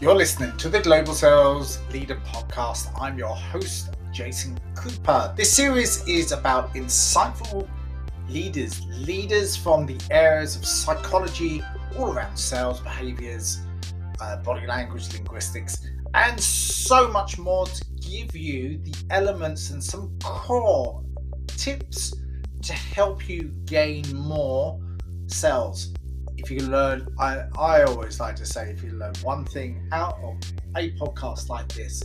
You're listening to the Global Sales Leader podcast. I'm your host, Jason Cooper. This series is about insightful leaders from the areas of psychology, all around sales behaviors, body language, linguistics, and so much more to give you the elements and some core tips to help you gain more sales. If you learn, I always like to say, if you learn one thing out of a podcast like this,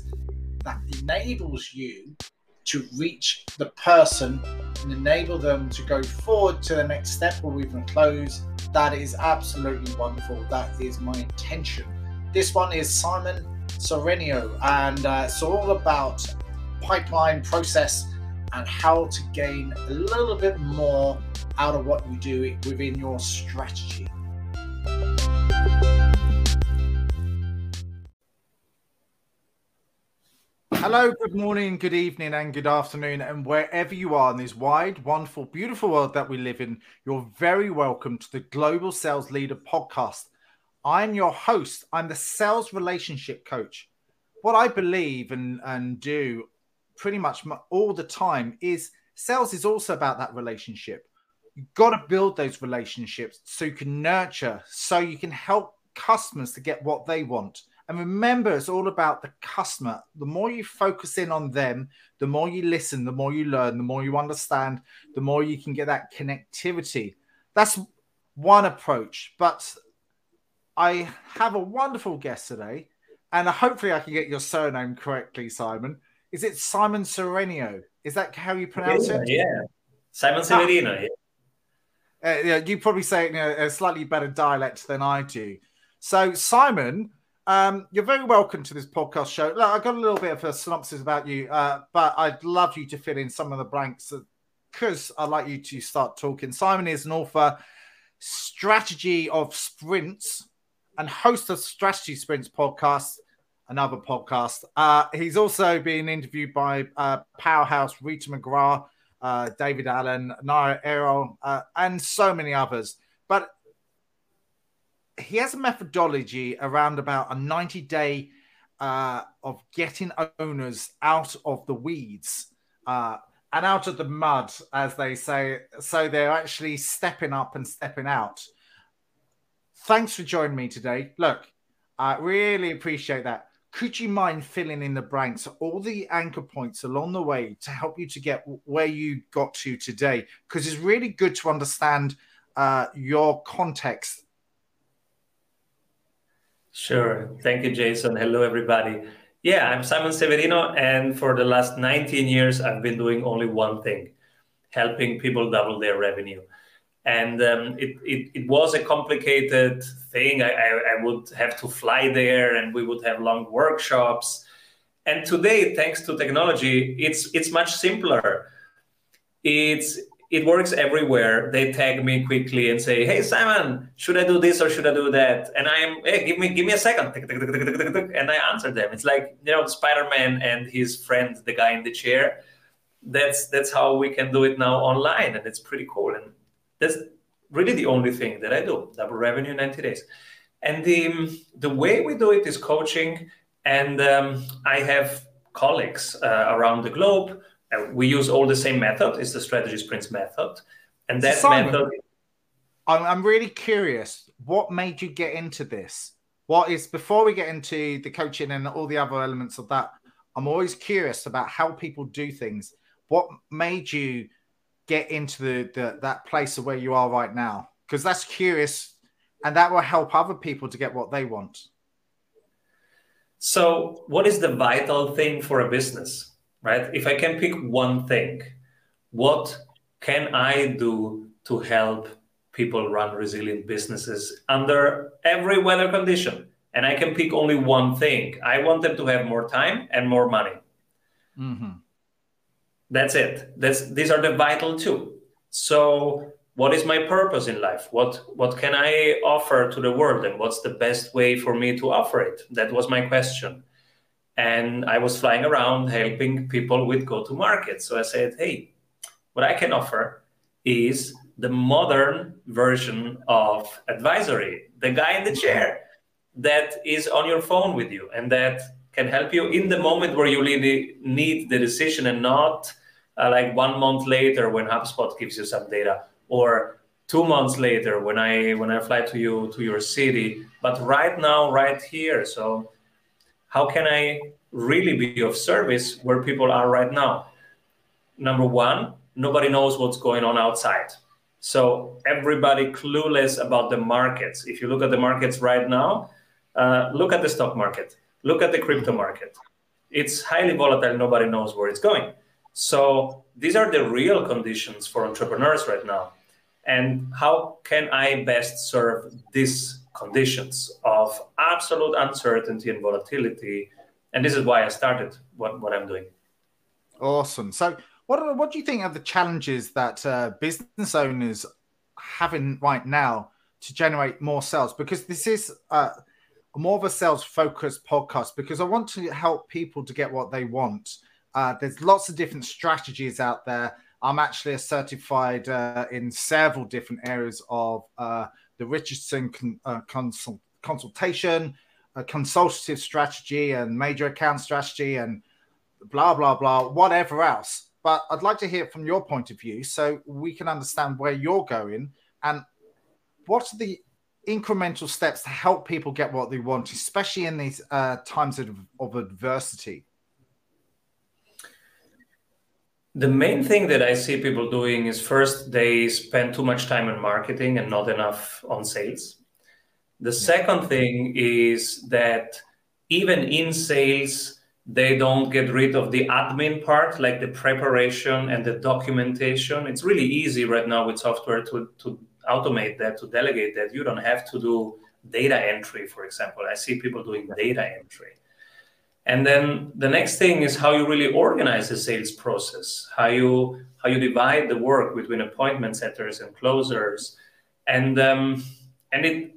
that enables you to reach the person and enable them to go forward to the next step or even close, that is absolutely wonderful. That is my intention. This one is Simon Severino, and it's all about pipeline process and how to gain a little bit more out of what you do within your strategy. Hello, good morning, good evening, and good afternoon, and wherever you are in this wide, wonderful, beautiful world that we live in, you're very welcome to the Global Sales Leader podcast. I'm your host. I'm the sales relationship coach. What I believe and do pretty much all the time is sales is also about that relationship. You've got to build those relationships so you can nurture, so you can help customers to get what they want. And remember, it's all about the customer. The more you focus in on them, the more you listen, the more you learn, the more you understand, the more you can get that connectivity. That's one approach. But I have a wonderful guest today, and hopefully I can get your surname correctly, Simon. Is it Simon Severino? Is that how you pronounce it? Yeah, Simon Severino. Yeah, you probably say it in a slightly better dialect than I do. So, Simon, you're very welcome to this podcast show. Look, I got a little bit of a synopsis about you, but I'd love you to fill in some of the blanks because I'd like you to start talking. Simon is an author, Strategy of Sprints, and host of Strategy Sprints podcast, another podcast. He's also been interviewed by Powerhouse, Rita McGrath, David Allen, Nir Eyal, and so many others. But he has a methodology around about a 90-day of getting owners out of the weeds and out of the mud, as they say. So they're actually stepping up and stepping out. Thanks for joining me today. Look, I really appreciate that. Could you mind filling in the blanks, all the anchor points along the way to help you to get where you got to today? Because it's really good to understand your context. Sure. Thank you, Jason. Hello, everybody. Yeah, I'm Simon Severino, and for the last 19 years, I've been doing only one thing, helping people double their revenue. And it was a complicated thing. I would have to fly there, and we would have long workshops. And today, thanks to technology, it's much simpler. It works everywhere. They tag me quickly and say, "Hey, Simon, should I do this or should I do that?" And I'm, "Hey, give me a second," and I answer them. It's like, you know, Spider-Man and his friend, the guy in the chair. That's how we can do it now online, and it's pretty cool. And that's really the only thing that I do, double revenue in 90 days. And the way we do it is coaching. And I have colleagues around the globe. We use all the same method. It's the Strategy Sprints method. And that Simon, method... I'm really curious. What made you get into this? What is... Before we get into the coaching and all the other elements of that, I'm always curious about how people do things. What made you... get into that place of where you are right now, because that's curious, and that will help other people to get what they want. So what is the vital thing for a business, right? If I can pick one thing, what can I do to help people run resilient businesses under every weather condition? And I can pick only one thing. I want them to have more time and more money. Mm-hmm. That's it. These are the vital two. So what is my purpose in life? What can I offer to the world? And what's the best way for me to offer it? That was my question. And I was flying around helping people with go-to-market. So I said, hey, what I can offer is the modern version of advisory, the guy in the chair. that is on your phone with you and that can help you in the moment where you really need the decision, and not like 1 month later when HubSpot gives you some data, or 2 months later when I fly to your city, but right now, right here. So how can I really be of service where people are right now? Number one, nobody knows what's going on outside. So everybody clueless about the markets. If you look at the markets right now, look at the stock market, look at the crypto market. It's highly volatile. Nobody knows where it's going. So these are the real conditions for entrepreneurs right now. And how can I best serve these conditions of absolute uncertainty and volatility? And this is why I started what I'm doing. Awesome. So what do you think are the challenges that business owners having right now to generate more sales? Because this is more of a sales-focused podcast, because I want to help people to get what they want. There's lots of different strategies out there. I'm actually a certified in several different areas of the Richardson consultation, consultative strategy and major account strategy and blah, blah, blah, whatever else. But I'd like to hear from your point of view so we can understand where you're going and what are the incremental steps to help people get what they want, especially in these times of adversity. The main thing that I see people doing is first, they spend too much time on marketing and not enough on sales. The second thing is that even in sales, they don't get rid of the admin part, like the preparation and the documentation. It's really easy right now with software to automate that, to delegate that. You don't have to do data entry, for example. I see people doing data entry. And then the next thing is how you really organize the sales process, how you divide the work between appointment setters and closers, and the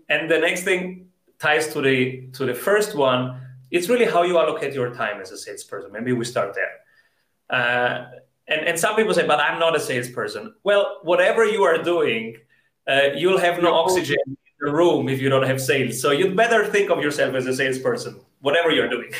next thing ties to the first one. It's really how you allocate your time as a salesperson. Maybe we start there. And some people say, but I'm not a salesperson. Well, whatever you are doing, you'll have no oxygen in the room if you don't have sales. So you'd better think of yourself as a salesperson, whatever you're doing.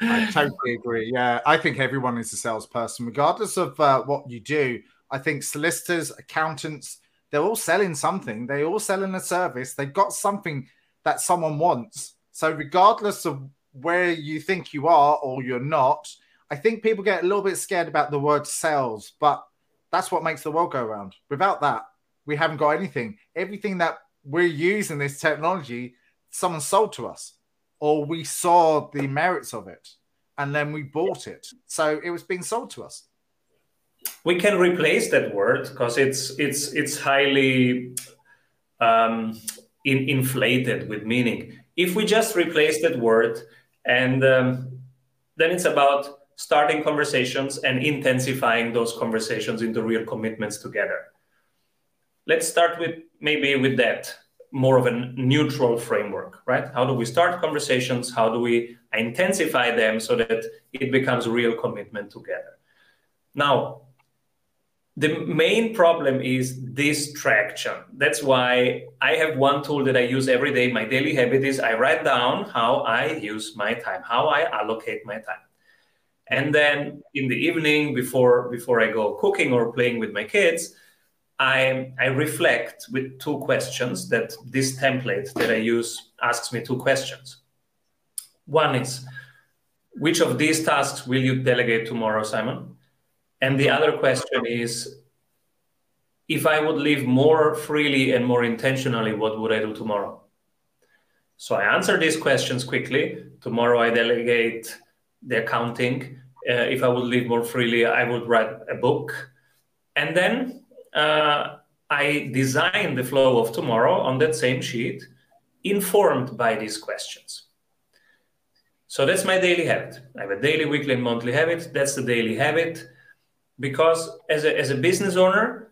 I totally agree. Yeah, I think everyone is a salesperson, regardless of what you do. I think solicitors, accountants, they're all selling something. They're all selling a service. They've got something that someone wants. So regardless of where you think you are or you're not, I think people get a little bit scared about the word sales, but that's what makes the world go round. Without that, we haven't got anything. Everything that we're using this technology, someone sold to us, or we saw the merits of it, and then we bought it. So it was being sold to us. We can replace that word because it's highly inflated with meaning. If we just replace that word, and then it's about starting conversations and intensifying those conversations into real commitments together. Let's start with that. More of a neutral framework, right? How do we start conversations? How do we intensify them so that it becomes real commitment together? Now, the main problem is distraction. That's why I have one tool that I use every day. My daily habit is I write down how I use my time, how I allocate my time. And then in the evening before I go cooking or playing with my kids, I reflect with two questions that this template that I use asks me two questions. One is, which of these tasks will you delegate tomorrow, Simon? And the other question is, if I would live more freely and more intentionally, what would I do tomorrow? So I answer these questions quickly. Tomorrow I delegate the accounting. If I would live more freely, I would write a book. And then I design the flow of tomorrow on that same sheet, informed by these questions. So that's my daily habit. I have a daily, weekly, and monthly habit. That's the daily habit. Because as a business owner,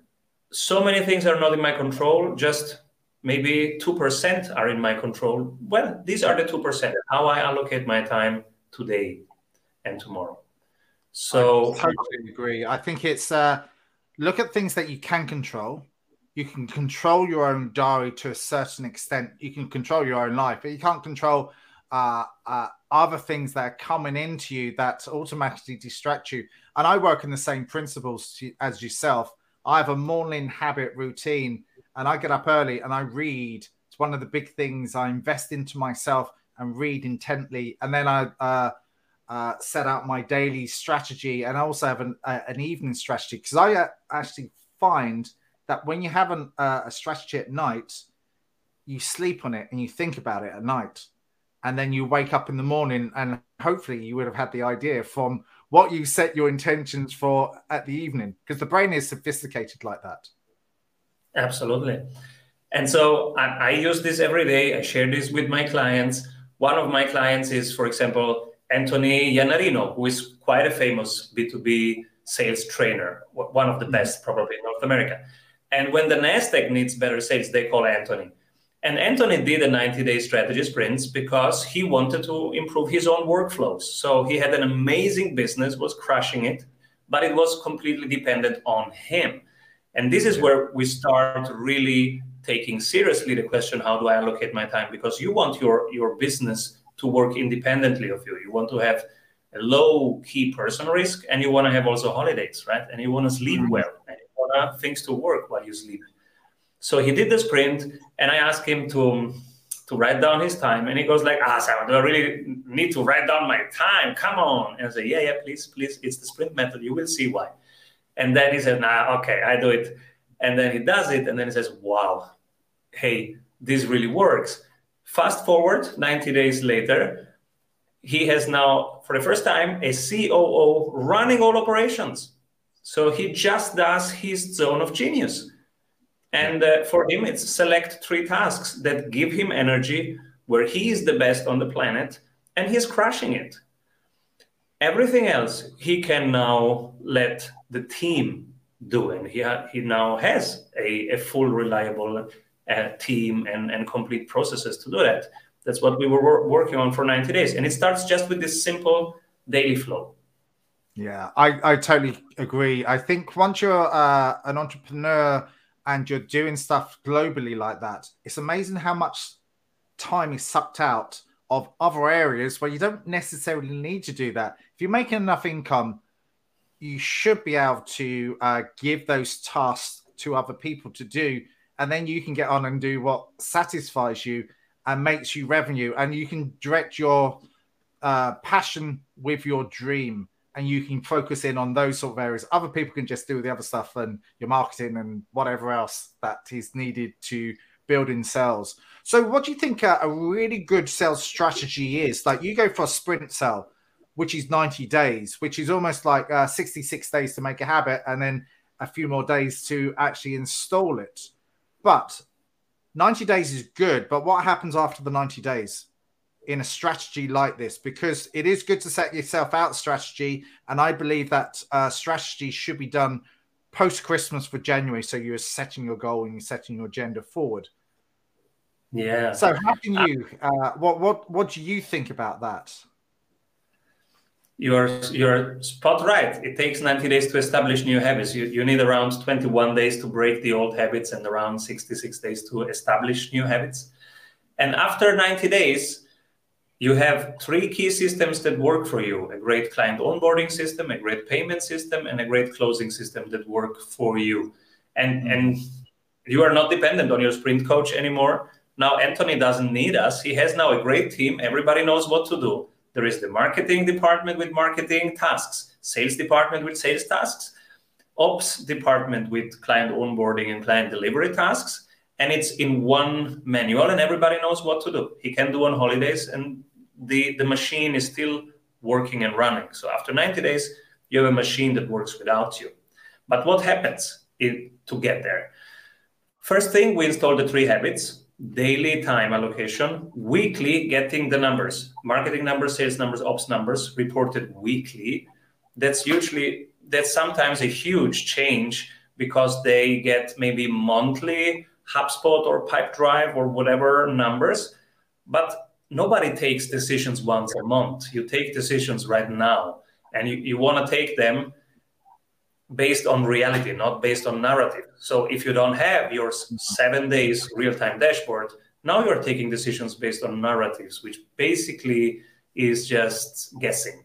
so many things are not in my control. Just maybe 2% are in my control. Well, these are the 2%. How I allocate my time today and tomorrow. So I totally agree. I think it's... look at things that you can control you can control your own diary to a certain extent. You can control your own life, but you can't control other things that are coming into you that automatically distract you. And I work in the same principles as yourself. I have a morning habit routine, and I get up early and I read. It's one of the big things. I invest into myself and read intently. And then I set out my daily strategy, and I also have an evening strategy, because I actually find that when you have a strategy at night, you sleep on it and you think about it at night. And then you wake up in the morning and hopefully you would have had the idea from what you set your intentions for at the evening, because the brain is sophisticated like that. Absolutely. And so I use this every day. I share this with my clients. One of my clients is, for example, Anthony Iannarino, who is quite a famous B2B sales trainer, one of the best probably in North America. And when the NASDAQ needs better sales, they call Anthony. And Anthony did a 90-day strategy sprints because he wanted to improve his own workflows. So he had an amazing business, was crushing it, but it was completely dependent on him. And this is where we start really taking seriously the question, how do I allocate my time? Because you want your business to work independently of you. You want to have a low key personal risk, and you want to have also holidays, right? And you want to sleep well, and you want things to work while you sleep. So he did the sprint, and I asked him to write down his time. And he goes like, Simon, do I really need to write down my time? Come on. And I said, yeah, please. It's the sprint method. You will see why. And then he said, okay, I do it. And then he does it. And then he says, wow, hey, this really works. Fast forward 90 days later, he has now, for the first time, a COO running all operations. So he just does his zone of genius. And for him, it's select three tasks that give him energy, where he is the best on the planet, and he's crushing it. Everything else, he can now let the team do. And he now has a full, reliable team and complete processes to do that. That's what we were working on for 90 days. And it starts just with this simple daily flow. Yeah, I totally agree. I think once you're an entrepreneur and you're doing stuff globally like that, it's amazing how much time is sucked out of other areas where you don't necessarily need to do that. If you're making enough income, you should be able to give those tasks to other people to do, and then you can get on and do what satisfies you and makes you revenue, and you can direct your passion with your dream, and you can focus in on those sort of areas. Other people can just do the other stuff and your marketing and whatever else that is needed to build in sales. So what do you think a really good sales strategy is? Like, you go for a sprint sell, which is 90 days, which is almost like 66 days to make a habit and then a few more days to actually install it. But 90 days is good, but what happens after the 90 days? In a strategy like this, because it is good to set yourself out strategy. And I believe that strategy should be done post-Christmas for January. So you're setting your goal and you're setting your agenda forward. Yeah. So how can you, what do you think about that? You're spot right. It takes 90 days to establish new habits. You need around 21 days to break the old habits and around 66 days to establish new habits. And after 90 days, you have three key systems that work for you: a great client onboarding system, a great payment system, and a great closing system that work for you. And you are not dependent on your sprint coach anymore. Now, Anthony doesn't need us. He has now a great team. Everybody knows what to do. There is the marketing department with marketing tasks, sales department with sales tasks, ops department with client onboarding and client delivery tasks. And it's in one manual and everybody knows what to do. He can do on holidays, and the machine is still working and running. So after 90 days, you have a machine that works without you. But what happens to get there? First thing, we install the three habits: daily time allocation, weekly getting the numbers, marketing numbers, sales numbers, ops numbers, reported weekly. That's sometimes a huge change, because they get maybe monthly HubSpot or Pipedrive or whatever numbers, but nobody takes decisions once a month. You take decisions right now, and you want to take them based on reality, not based on narrative. So if you don't have your 7 days real-time dashboard, now you're taking decisions based on narratives, which basically is just guessing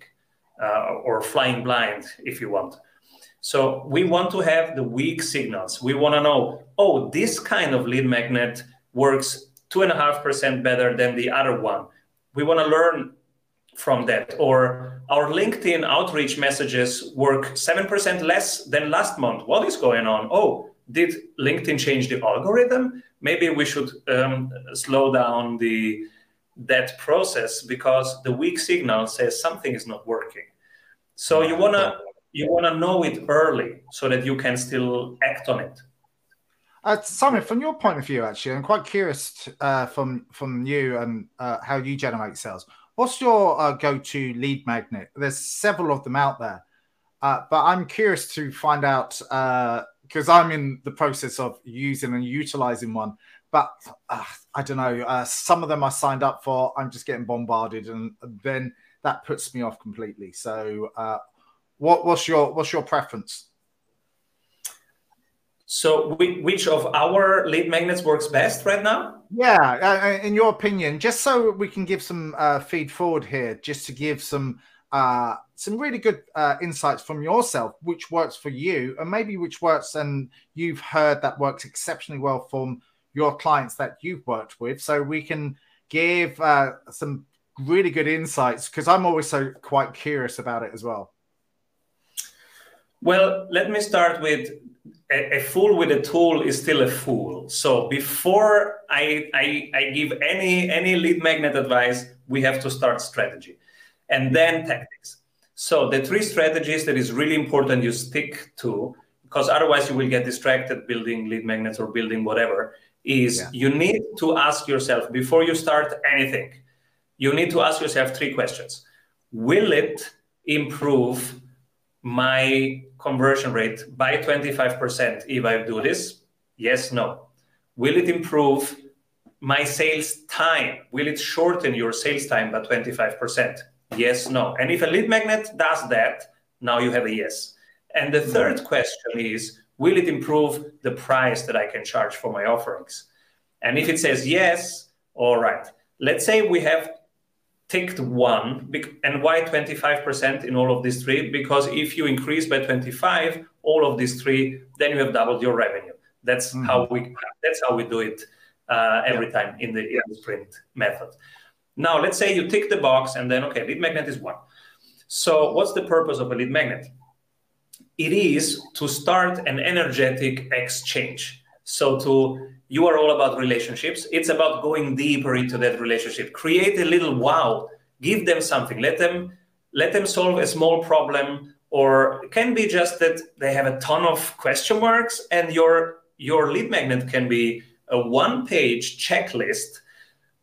or flying blind, if you want. So we want to have the weak signals. We want to know, oh, this kind of lead magnet works 2.5% better than the other one. We want to learn from that. Or our LinkedIn outreach messages work 7% less than last month. What is going on? Oh, did LinkedIn change the algorithm? Maybe we should slow down that process, because the weak signal says something is not working. So you wanna know it early so that you can still act on it. Simon, from your point of view, actually, I'm quite curious from you and how you generate sales. What's your go-to lead magnet? There's several of them out there, but I'm curious to find out, because I'm in the process of using and utilizing one, but I don't know, some of them I signed up for, I'm just getting bombarded, and then that puts me off completely. So what's your preference? So which of our lead magnets works best right now? Yeah, in your opinion, just so we can give some feed forward here, just to give some really good insights from yourself, which works for you and maybe which works and you've heard that works exceptionally well from your clients that you've worked with. So we can give some really good insights, because I'm always so quite curious about it as well. Well, let me start with a fool with a tool is still a fool. So before I give any lead magnet advice, we have to start strategy and then tactics. So the three strategies that is really important you stick to, because otherwise you will get distracted building lead magnets or building whatever, is you need to ask yourself, before you start anything, you need to ask yourself three questions. Will it improve my conversion rate by 25% if I do this? Yes, no. Will it improve my sales time? Will it shorten your sales time by 25%? Yes, no. And if a lead magnet does that, now you have a yes. And the third question is, will it improve the price that I can charge for my offerings? And if it says yes, all right. Let's say we have ticked one. And why 25% in all of these three? Because if you increase by 25 all of these three, then you have doubled your revenue. That's how we do it every time in the sprint method. Now let's say you tick the box, and then okay, lead magnet is one. So what's the purpose of a lead magnet? It is to start an energetic exchange. So you are all about relationships. It's about going deeper into that relationship. Create a little wow. Give them something. Let them solve a small problem, or it can be just that they have a ton of question marks, and your lead magnet can be a one-page checklist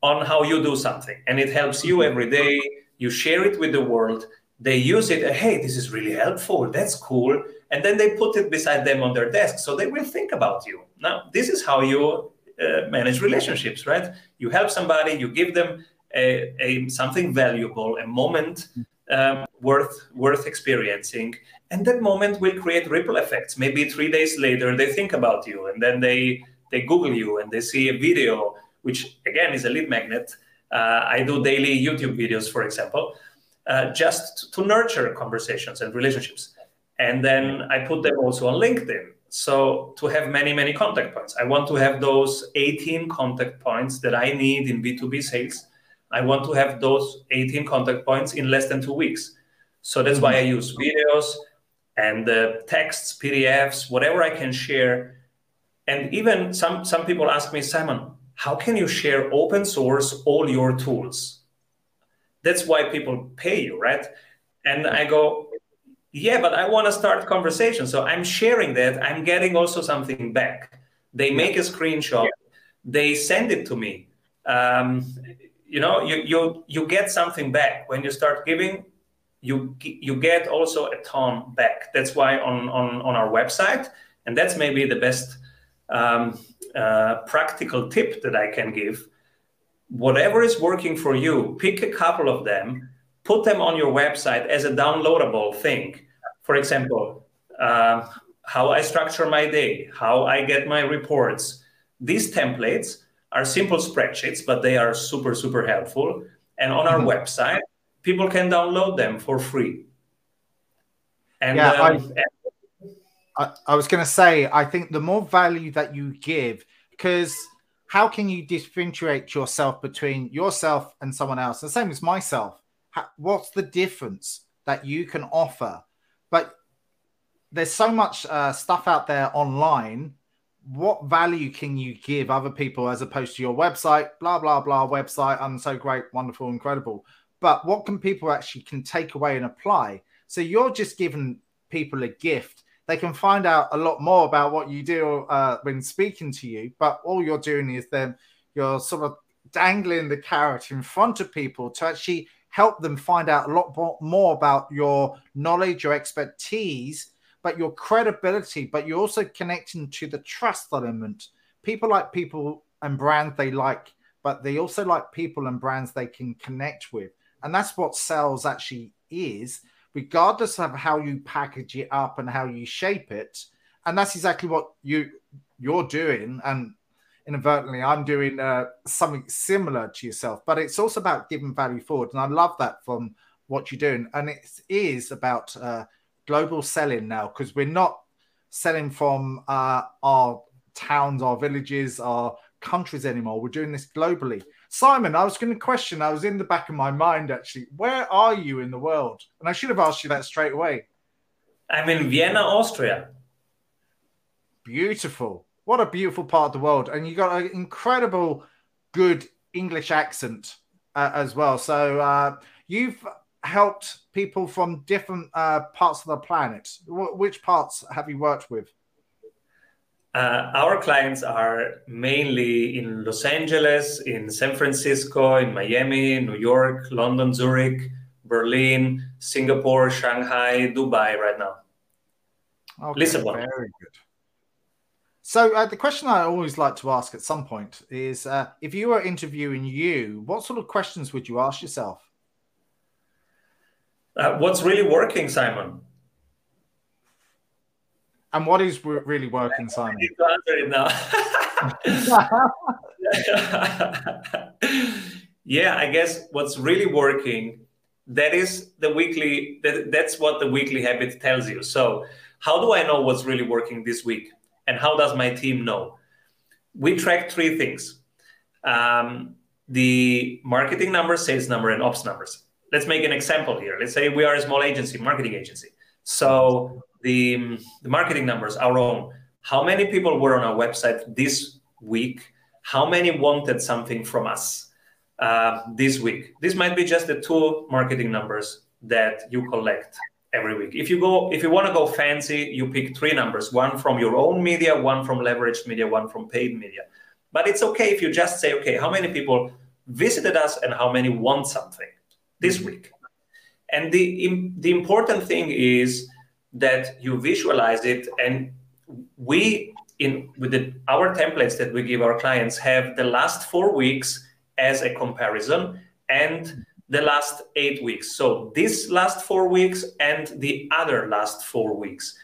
on how you do something. And it helps you every day. You share it with the world. They use it. Hey, this is really helpful. That's cool. And then they put it beside them on their desk, so they will think about you. Now, this is how you manage relationships, right? You help somebody, you give them a something valuable, a moment worth experiencing, and that moment will create ripple effects. Maybe 3 days later, they think about you, and then they Google you, and they see a video, which again is a lead magnet. I do daily YouTube videos, for example, just to nurture conversations and relationships. And then I put them also on LinkedIn. So to have many, many contact points. I want to have those 18 contact points that I need in B2B sales. I want to have those 18 contact points in less than 2 weeks. So that's why I use videos and texts, PDFs, whatever I can share. And even some people ask me, Simon, how can you share open source all your tools? That's why people pay you, right? And I go, yeah, but I want to start conversation. So I'm sharing that. I'm getting also something back. They make a screenshot. They send it to me. You get something back. When you start giving, you get also a ton back. That's why on our website, and that's maybe the best practical tip that I can give. Whatever is working for you, pick a couple of them. Put them on your website as a downloadable thing. For example, how I structure my day, how I get my reports. These templates are simple spreadsheets, but they are super, super helpful. And on our website, people can download them for free. And yeah, I was going to say, I think the more value that you give, because how can you differentiate yourself between yourself and someone else? The same as myself. What's the difference that you can offer? But there's so much stuff out there online. What value can you give other people as opposed to your website? Blah, blah, blah, website. I'm so great, wonderful, incredible. But what can people actually can take away and apply? So you're just giving people a gift. They can find out a lot more about what you do when speaking to you. But all you're doing is then you're sort of dangling the carrot in front of people to actually help them find out a lot more about your knowledge, your expertise, but your credibility, but you're also connecting to the trust element. People like people and brands they like, but they also like people and brands they can connect with. And that's what sales actually is, regardless of how you package it up and how you shape it. And that's exactly what you're doing. And inadvertently, I'm doing something similar to yourself, but it's also about giving value forward. And I love that from what you're doing. And it is about global selling now, because we're not selling from our towns, our villages, our countries anymore. We're doing this globally. Simon, I was going to question, I was in the back of my mind, actually, where are you in the world? And I should have asked you that straight away. I'm in Vienna, Austria. Beautiful. What a beautiful part of the world. And you got an incredible good English accent as well. So you've helped people from different parts of the planet. Which parts have you worked with? Our clients are mainly in Los Angeles, in San Francisco, in Miami, New York, London, Zurich, Berlin, Singapore, Shanghai, Dubai right now. Okay, Lisbon. Very good. So the question I always like to ask at some point is, if you were interviewing you, what sort of questions would you ask yourself? What's really working, Simon? And what is really working, Simon? I need to answer it now. Yeah, I guess what's really working, that is the weekly, that's what the weekly habit tells you. So how do I know what's really working this week? And how does my team know? We track three things. The marketing number, sales number, and ops numbers. Let's make an example here. Let's say we are a small agency, marketing agency. So the marketing numbers, our own. How many people were on our website this week? How many wanted something from us this week? This might be just the two marketing numbers that you collect every week. If you want to go fancy, you pick three numbers, one from your own media, one from leveraged media, one from paid media. But it's okay if you just say, okay, how many people visited us and how many want something this week? And the important thing is that you visualize it. And we, with our templates that we give our clients, have the last 4 weeks as a comparison and the last 8 weeks. So this last 4 weeks and the other last 4 weeks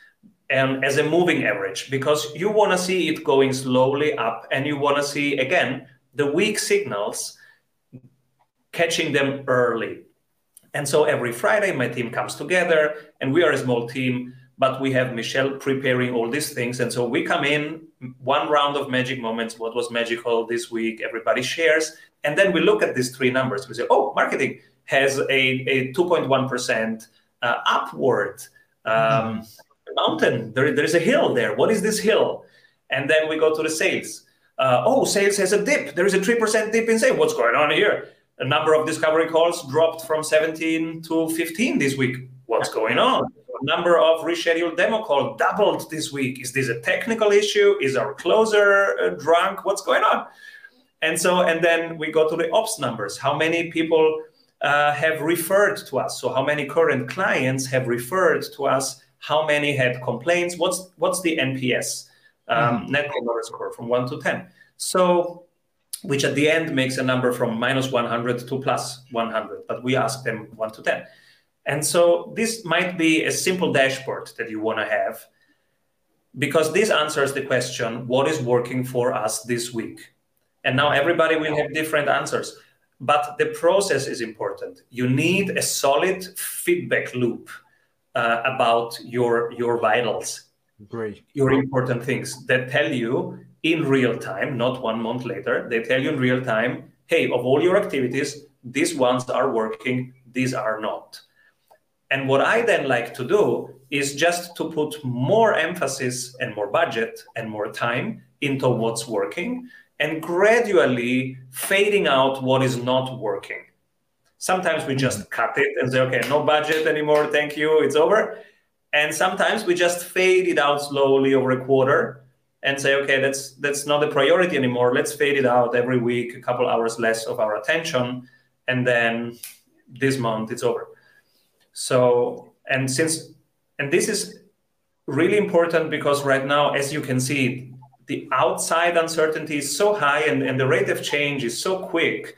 as a moving average, because you want to see it going slowly up and you want to see, again, the weak signals, catching them early. And so every Friday, my team comes together and we are a small team, but we have Michelle preparing all these things. And so we come in, one round of magic moments, what was magical this week, everybody shares. And then we look at these three numbers. We say, oh, marketing has a 2.1% upward mountain. There's a hill there. What is this hill? And then we go to the sales. Oh, sales has a dip. There is a 3% dip in sales. What's going on here? The number of discovery calls dropped from 17 to 15 this week. What's going on? The number of rescheduled demo calls doubled this week. Is this a technical issue? Is our closer drunk? What's going on? And then we go to the ops numbers. How many people have referred to us? So how many current clients have referred to us? How many had complaints? What's the NPS, Net Promoter Score, from 1 to 10? So, which at the end makes a number from minus 100 to plus 100, but we ask them 1 to 10. And so this might be a simple dashboard that you want to have, because this answers the question, what is working for us this week? And now everybody will have different answers, but the process is important. You need a solid feedback loop about your vitals, your important things that tell you in real time, not 1 month later, they tell you in real time, hey, of all your activities, these ones are working, these are not. And what I then like to do is just to put more emphasis and more budget and more time into what's working and gradually fading out what is not working. Sometimes we just cut it and say, okay, no budget anymore, thank you, it's over. And sometimes we just fade it out slowly over a quarter and say, okay, that's not a priority anymore. Let's fade it out every week, a couple hours less of our attention. And then this month it's over. So, and this is really important because right now, as you can see, the outside uncertainty is so high and the rate of change is so quick.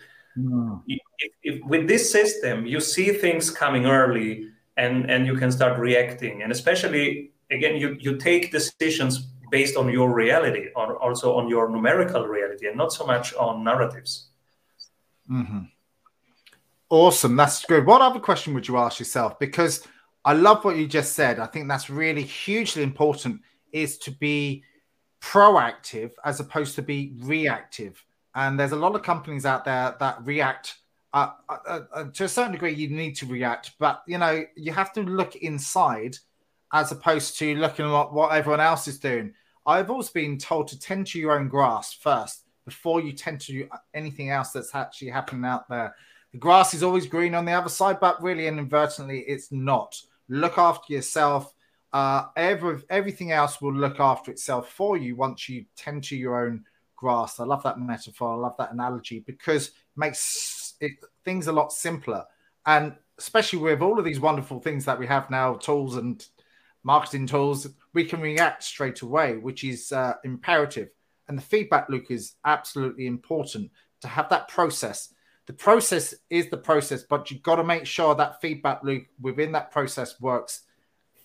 If with this system, you see things coming early and you can start reacting. And especially, again, you take decisions based on your reality or also on your numerical reality and not so much on narratives. Mm-hmm. Awesome. That's good. What other question would you ask yourself? Because I love what you just said. I think that's really hugely important, is to be proactive as opposed to be reactive. And there's a lot of companies out there that react. To a certain degree, you need to react, but you know, you have to look inside as opposed to looking at what everyone else is doing. I've always been told to tend to your own grass first before you tend to anything else that's actually happening out there. The grass is always green on the other side, but really inadvertently, it's not. Look after yourself. Everything else will look after itself for you once you tend to your own grass. I love that metaphor. I love that analogy because it makes things a lot simpler. And especially with all of these wonderful things that we have now, tools and marketing tools, we can react straight away, which is imperative. And the feedback loop is absolutely important to have that process. The process is the process, but you've got to make sure that feedback loop within that process works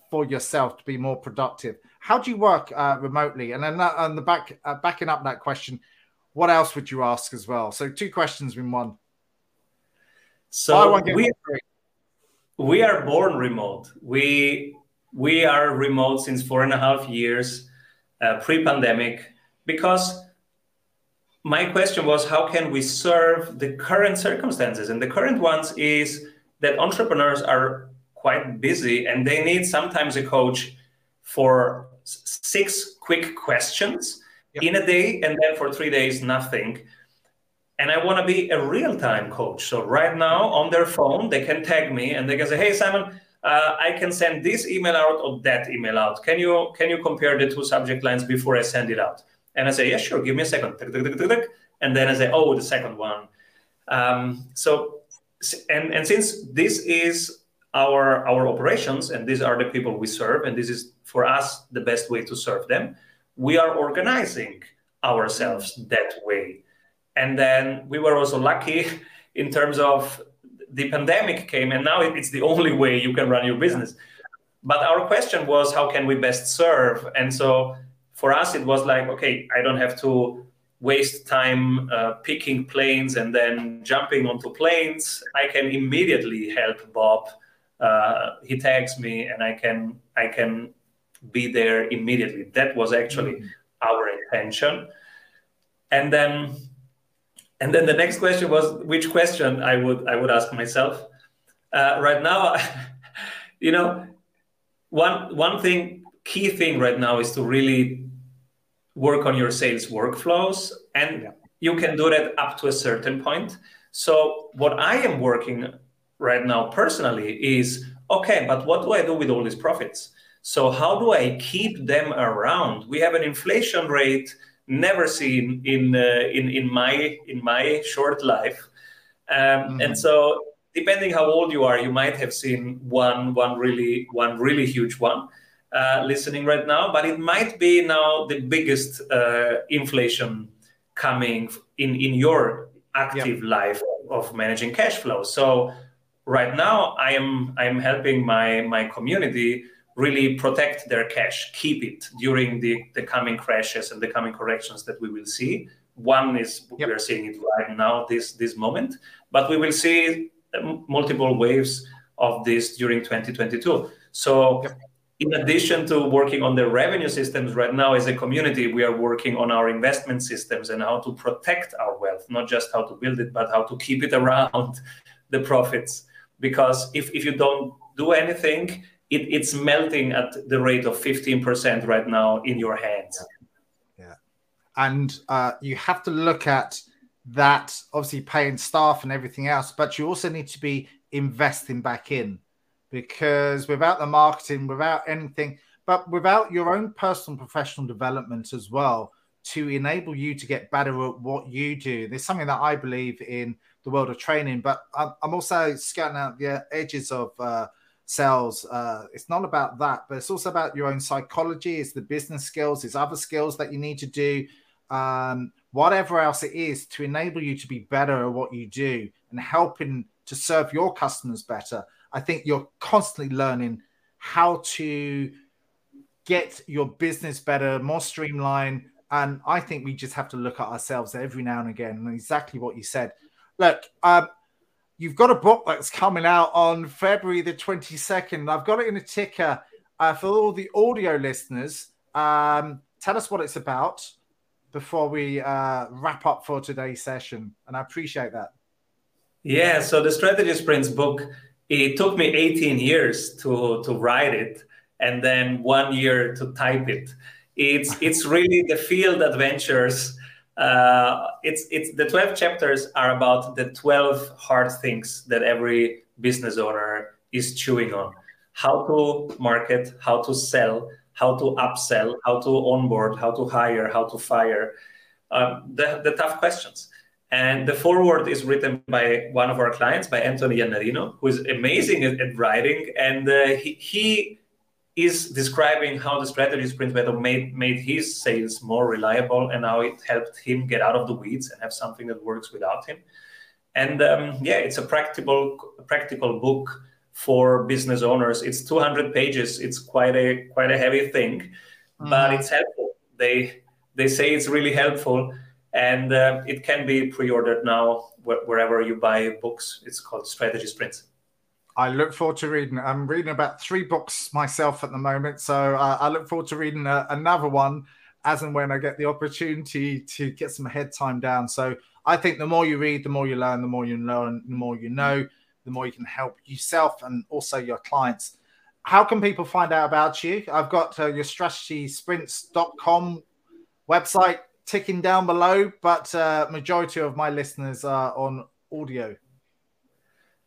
for yourself to be more productive. How do you work remotely? And then on the back, backing up that question, what else would you ask as well? So two questions in one. So we are born remote. We are remote since 4.5 years, pre-pandemic, because my question was, how can we serve the current circumstances? And the current ones is that entrepreneurs are quite busy and they need sometimes a coach for 6 quick questions in a day and then for 3 days, nothing. And I want to be a real-time coach. So right now on their phone, they can tag me and they can say, hey, Simon, I can send this email out or that email out. Can you compare the two subject lines before I send it out? And I say, yeah, sure, give me a second. And then I say, oh, the second one. So since this is our operations and these are the people we serve and this is for us the best way to serve them, we are organizing ourselves that way. And then we were also lucky in terms of the pandemic came and now it's the only way you can run your business. But our question was, how can we best serve? And so for us, it was like, okay, I don't have to waste time picking planes and then jumping onto planes. I can immediately help Bob. He tags me and I can be there immediately. That was actually our intention. And then the next question was which question I would ask myself. Right now, you know, key thing right now is to really work on your sales workflows, and you can do that up to a certain point. So what I am working right now personally is, okay, but what do I do with all these profits? So how do I keep them around? We have an inflation rate never seen in my short life. And so depending how old you are, you might have seen one really huge one listening right now, but it might be now the biggest inflation coming in your active life of managing cash flow. So right now I'm helping my community really protect their cash, keep it during the coming crashes and the coming corrections that we will see. One is we are seeing it right now, this moment, but we will see multiple waves of this during 2022. So in addition to working on the revenue systems right now as a community, we are working on our investment systems and how to protect our wealth, not just how to build it, but how to keep it around the profits. Because if you don't do anything, it's melting at the rate of 15% right now in your hands. Yeah. And you have to look at that, obviously paying staff and everything else, but you also need to be investing back in, because without the marketing, without anything, but without your own personal professional development as well to enable you to get better at what you do. There's something that I believe in the world of training, but I'm also scouting out the edges of sales. It's not about that, but it's also about your own psychology. It's the business skills, it's other skills that you need to do, whatever else it is to enable you to be better at what you do and helping to serve your customers better. I think you're constantly learning how to get your business better, more streamlined. And I think we just have to look at ourselves every now and again. And exactly what you said. Look, you've got a book that's coming out on February the 22nd. I've got it in a ticker for all the audio listeners. Tell us what it's about before we wrap up for today's session. And I appreciate that. Yeah, so the Strategy Sprints book, it took me 18 years to write it and then 1 year to type it. It's really the field adventures. It's the 12 chapters are about the 12 hard things that every business owner is chewing on. How to market, how to sell, how to upsell, how to onboard, how to hire, how to fire, the tough questions. And the foreword is written by one of our clients, by Anthony Iannarino, who is amazing at writing. And he is describing how the Strategy Sprint method made his sales more reliable and how it helped him get out of the weeds and have something that works without him. And it's a practical book for business owners. It's 200 pages. It's quite a heavy thing, but it's helpful. They say it's really helpful, and it can be pre-ordered now wherever you buy books. It's called Strategy Sprints. I look forward to reading. I'm reading about 3 books myself at the moment. So I look forward to reading another one as and when I get the opportunity to get some head time down. So I think the more you read, the more you learn, the more you learn, the more you know, the more you can help yourself and also your clients. How can people find out about you? I've got your strategysprints.com website ticking down below, but majority of my listeners are on audio.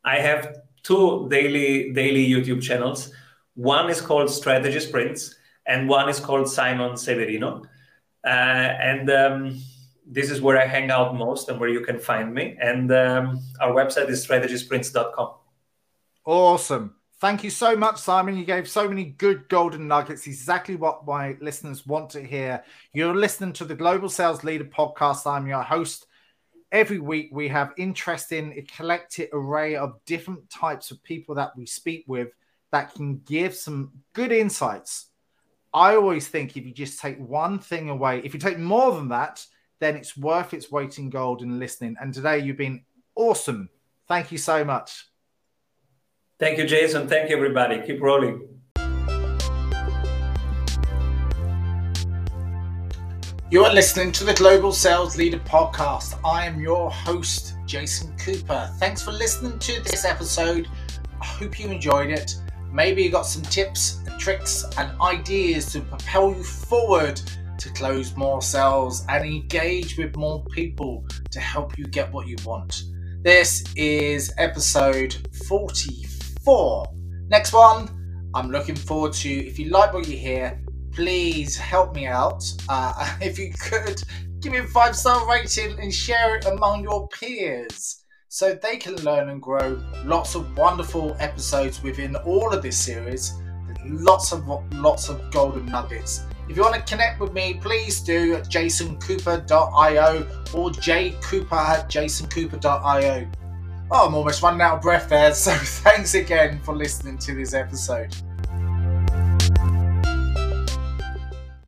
I have 2 daily YouTube channels. One is called Strategy Sprints, and one is called Simon Severino. This is where I hang out most and where you can find me. And our website is strategysprints.com. Awesome. Thank you so much, Simon. You gave so many good golden nuggets, exactly what my listeners want to hear. You're listening to the Global Sales Leader podcast. I'm your host. Every week we have interesting, eclectic array of different types of people that we speak with that can give some good insights. I always think if you just take one thing away, if you take more than that, then it's worth its weight in gold and listening. And today you've been awesome. Thank you so much. Thank you, Jason. Thank you, everybody. Keep rolling. You are listening to the Global Sales Leader podcast. I am your host, Jason Cooper. Thanks for listening to this episode. I hope you enjoyed it. Maybe you got some tips and tricks and ideas to propel you forward to close more sales and engage with more people to help you get what you want. This is episode 44. Next one, I'm looking forward to. If you like what you hear, please help me out. If you could, give me a 5-star rating and share it among your peers so they can learn and grow. Lots of wonderful episodes within all of this series. Lots of golden nuggets. If you want to connect with me, please do at jasoncooper.io or jcooper@jasoncooper.io. Oh, I'm almost running out of breath there, so thanks again for listening to this episode.